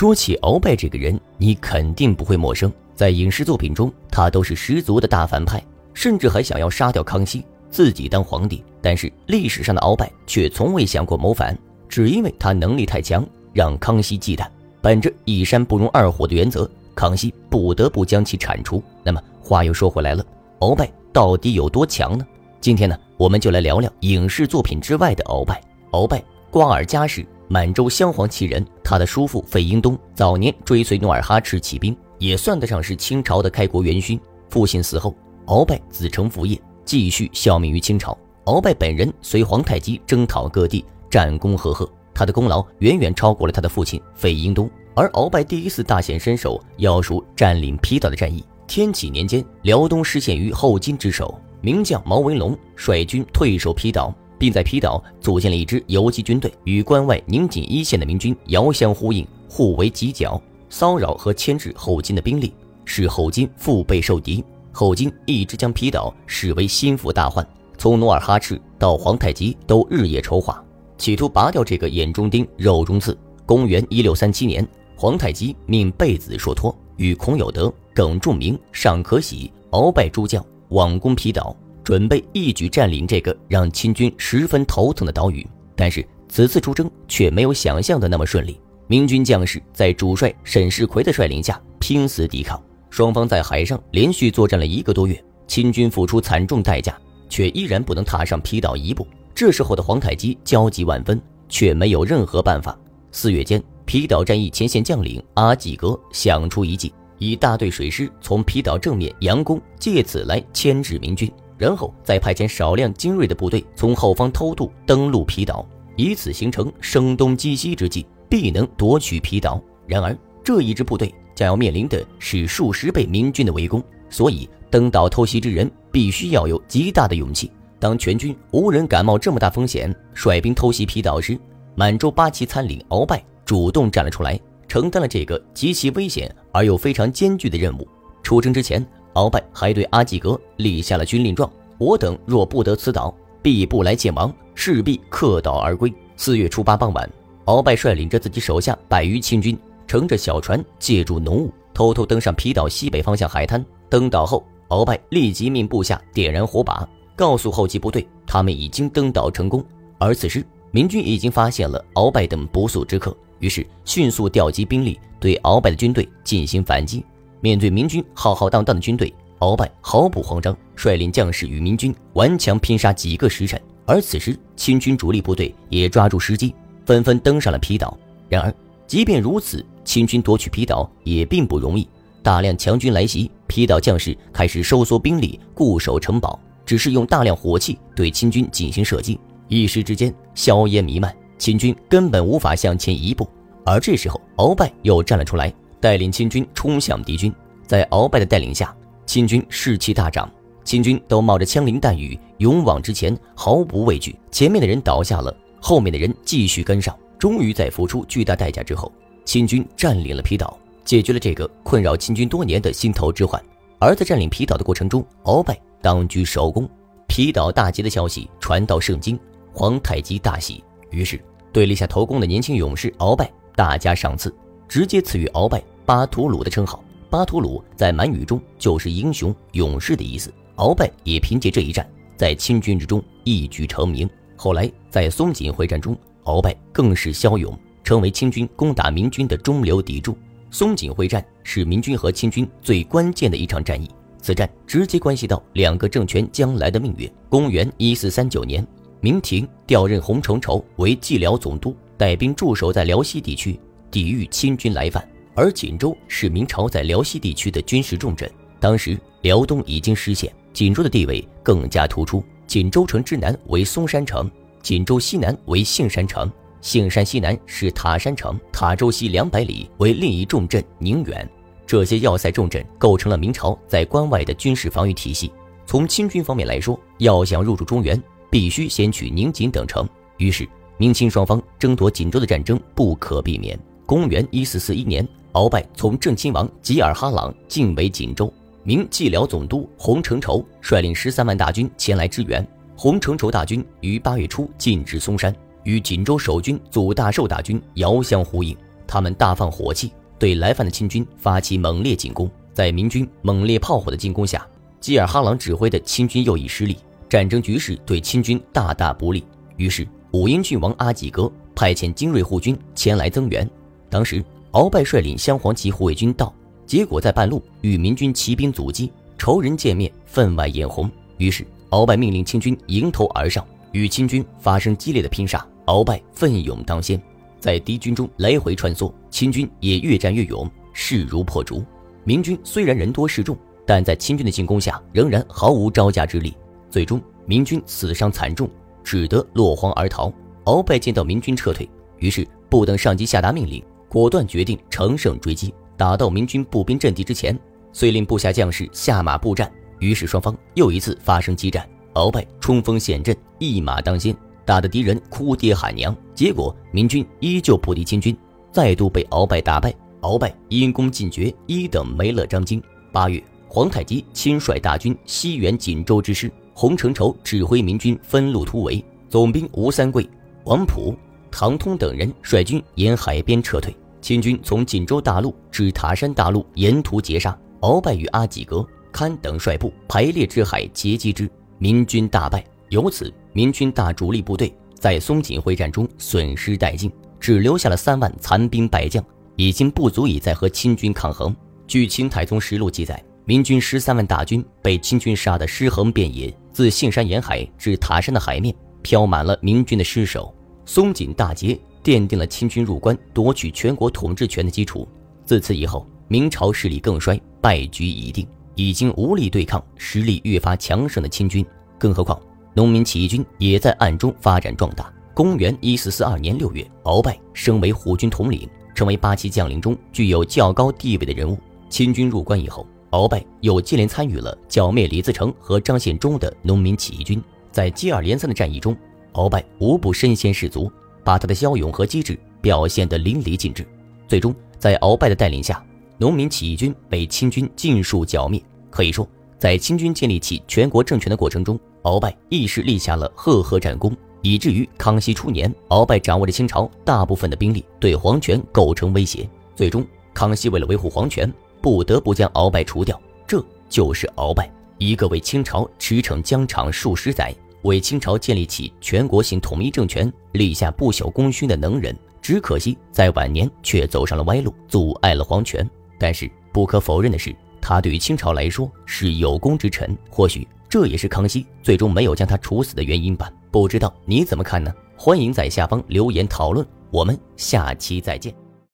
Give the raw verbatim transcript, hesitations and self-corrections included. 说起鳌拜这个人，你肯定不会陌生，在影视作品中，他都是十足的大反派，甚至还想要杀掉康熙，自己当皇帝。但是历史上的鳌拜却从未想过谋反，只因为他能力太强，让康熙忌惮。本着一山不容二虎的原则，康熙不得不将其铲除。那么话又说回来了，鳌拜到底有多强呢？今天呢，我们就来聊聊影视作品之外的鳌拜。鳌拜，瓜尔佳氏，满洲镶黄旗人，他的叔父费英东早年追随努尔哈赤起兵，也算得上是清朝的开国元勋。父亲死后，鳌拜子承父业，继续效命于清朝。鳌拜本人随皇太极征讨各地，战功赫赫，他的功劳远远超过了他的父亲费英东。而鳌拜第一次大显身手，要数占领皮岛的战役。天启年间，辽东失陷于后金之手，名将毛文龙率军退守皮岛，并在皮岛组建了一支游击军队，与关外宁锦一线的明军遥相呼应，互为犄角，骚扰和牵制后金的兵力，使后金腹背受敌。后金一直将皮岛视为心腹大患，从努尔哈赤到皇太极都日夜筹划，企图拔掉这个眼中钉、肉中刺。公元一六三七年，皇太极命贝子硕托与孔有德、耿仲明、尚可喜、鳌拜诸将网攻皮岛，准备一举占领这个让清军十分头疼的岛屿。但是此次出征却没有想象的那么顺利，明军将士在主帅沈世奎的率领下拼死抵抗，双方在海上连续作战了一个多月，清军付出惨重代价，却依然不能踏上皮岛一步。这时候的皇太极焦急万分，却没有任何办法。四月间，皮岛战役前线将领阿济格想出一计，以大队水师从皮岛正面佯攻，借此来牵制明军，然后再派遣少量精锐的部队从后方偷渡登陆皮岛，以此形成声东击西之计，必能夺取皮岛。然而这一支部队将要面临的是数十倍明军的围攻，所以登岛偷袭之人必须要有极大的勇气。当全军无人敢冒这么大风险率兵偷袭皮岛时，满洲八旗参领鳌拜主动站了出来，承担了这个极其危险而又非常艰巨的任务。出征之前，鳌拜还对阿济格立下了军令状，我等若不得此岛，必不来见王，势必克岛而归。四月初八傍晚，鳌拜率领着自己手下百余清军，乘着小船，借助浓雾，偷偷登上皮岛西北方向海滩。登岛后，鳌拜立即命部下点燃火把，告诉后继部队他们已经登岛成功。而此时明军已经发现了鳌拜等不速之客，于是迅速调集兵力，对鳌拜的军队进行反击。面对明军浩浩荡荡的军队，鳌拜毫不慌张，率领将士与明军顽强拼杀几个时辰。而此时清军主力部队也抓住时机，纷纷登上了皮岛。然而即便如此，清军夺取皮岛也并不容易，大量强军来袭，皮岛将士开始收缩兵力，固守城堡，只是用大量火器对清军进行射击。一时之间，硝烟弥漫，清军根本无法向前一步。而这时候，鳌拜又站了出来，带领清军冲向敌军。在鳌拜的带领下，清军士气大涨，清军都冒着枪林弹雨勇往直前，毫不畏惧。前面的人倒下了，后面的人继续跟上。终于在付出巨大代价之后，清军占领了皮岛，解决了这个困扰清军多年的心头之患。而在占领皮岛的过程中，鳌拜当居首功。皮岛大捷的消息传到盛京，皇太极大喜，于是对立下头功的年轻勇士鳌拜大加赏赐，直接赐予鳌拜巴图鲁的称号。巴图鲁在满语中就是英雄、勇士的意思。鳌拜也凭借这一战，在清军之中一举成名。后来在松锦会战中，鳌拜更是骁勇，成为清军攻打明军的中流砥柱。松锦会战是明军和清军最关键的一场战役，此战直接关系到两个政权将来的命运。公元一四三九年，明廷调任洪承畴为蓟辽总督，带兵驻守在辽西地区，抵御清军来犯。而锦州是明朝在辽西地区的军事重镇，当时辽东已经失陷，锦州的地位更加突出。锦州城之南为松山城，锦州西南为杏山城，杏山西南是塔山城，塔州西两百里为另一重镇宁远。这些要塞重镇构成了明朝在关外的军事防御体系。从清军方面来说，要想入驻中原，必须先取宁锦等城，于是明清双方争夺锦州的战争不可避免。公元一四四一年，鳌拜从正亲王吉尔哈朗进围锦州，明蓟辽总督洪承畴率领十三万大军前来支援。洪承畴大军于八月初进至嵩山，与锦州守军祖大寿大军遥相呼应。他们大放火器，对来犯的清军发起猛烈进攻。在明军猛烈炮火的进攻下，基尔哈朗指挥的清军右翼失利，战争局势对清军大大不利。于是武英郡王阿济格派遣精锐护军前来增援。当时鳌拜率领镶黄旗护卫军到，结果在半路与明军骑兵阻击，仇人见面分外眼红。于是鳌拜命令清军迎头而上，与清军发生激烈的拼杀。鳌拜奋勇当先，在敌军中来回穿梭，清军也越战越勇，势如破竹。明军虽然人多势众，但在清军的进攻下仍然毫无招架之力，最终明军死伤惨重，只得落荒而逃。鳌拜见到明军撤退，于是不等上级下达命令，果断决定乘胜追击，打到明军步兵阵地之前，遂令部下将士下马布战。于是双方又一次发生激战，鳌拜冲锋陷阵，一马当先，打得敌人哭爹喊娘。结果明军依旧不敌清军，再度被鳌拜打败。鳌拜因功进爵，一等梅勒章京。八月，皇太极亲率大军西援锦州之师，洪承畴指挥明军分路突围，总兵吴三桂、王溥、唐通等人率军沿海边撤退。清军从锦州大路至塔山大路沿途截杀，鳌拜与阿济格、堪等率部排列至海截击之，明军大败。由此明军大主力部队在松锦会战中损失殆尽，只留下了三万残兵败将，已经不足以再和清军抗衡。据《清太宗实录》记载，明军十三万大军被清军杀得尸横遍野，自杏山沿海至塔山的海面飘满了明军的尸首。松锦大捷奠定了清军入关夺取全国统治权的基础。自此以后，明朝势力更衰，败局已定，已经无力对抗实力越发强盛的清军。更何况农民起义军也在暗中发展壮大。公元一四四二年六月，鳌拜升为护军统领，成为八旗将领中具有较高地位的人物。清军入关以后，鳌拜又接连参与了剿灭李自成和张献忠的农民起义军。在接二连三的战役中，鳌拜无不身先士卒，把他的骁勇和机智表现得淋漓尽致。最终在鳌拜的带领下，农民起义军被清军尽数剿灭。可以说，在清军建立起全国政权的过程中，鳌拜亦是立下了赫赫战功，以至于康熙初年，鳌拜掌握着清朝大部分的兵力，对皇权构成威胁。最终康熙为了维护皇权，不得不将鳌拜除掉。这就是鳌拜，一个为清朝驰骋疆场数十载，为清朝建立起全国性统一政权立下不朽功勋的能人。只可惜在晚年却走上了歪路，阻碍了皇权。但是不可否认的是，他对于清朝来说是有功之臣，或许这也是康熙最终没有将他处死的原因吧。不知道你怎么看呢？欢迎在下方留言讨论，我们下期再见。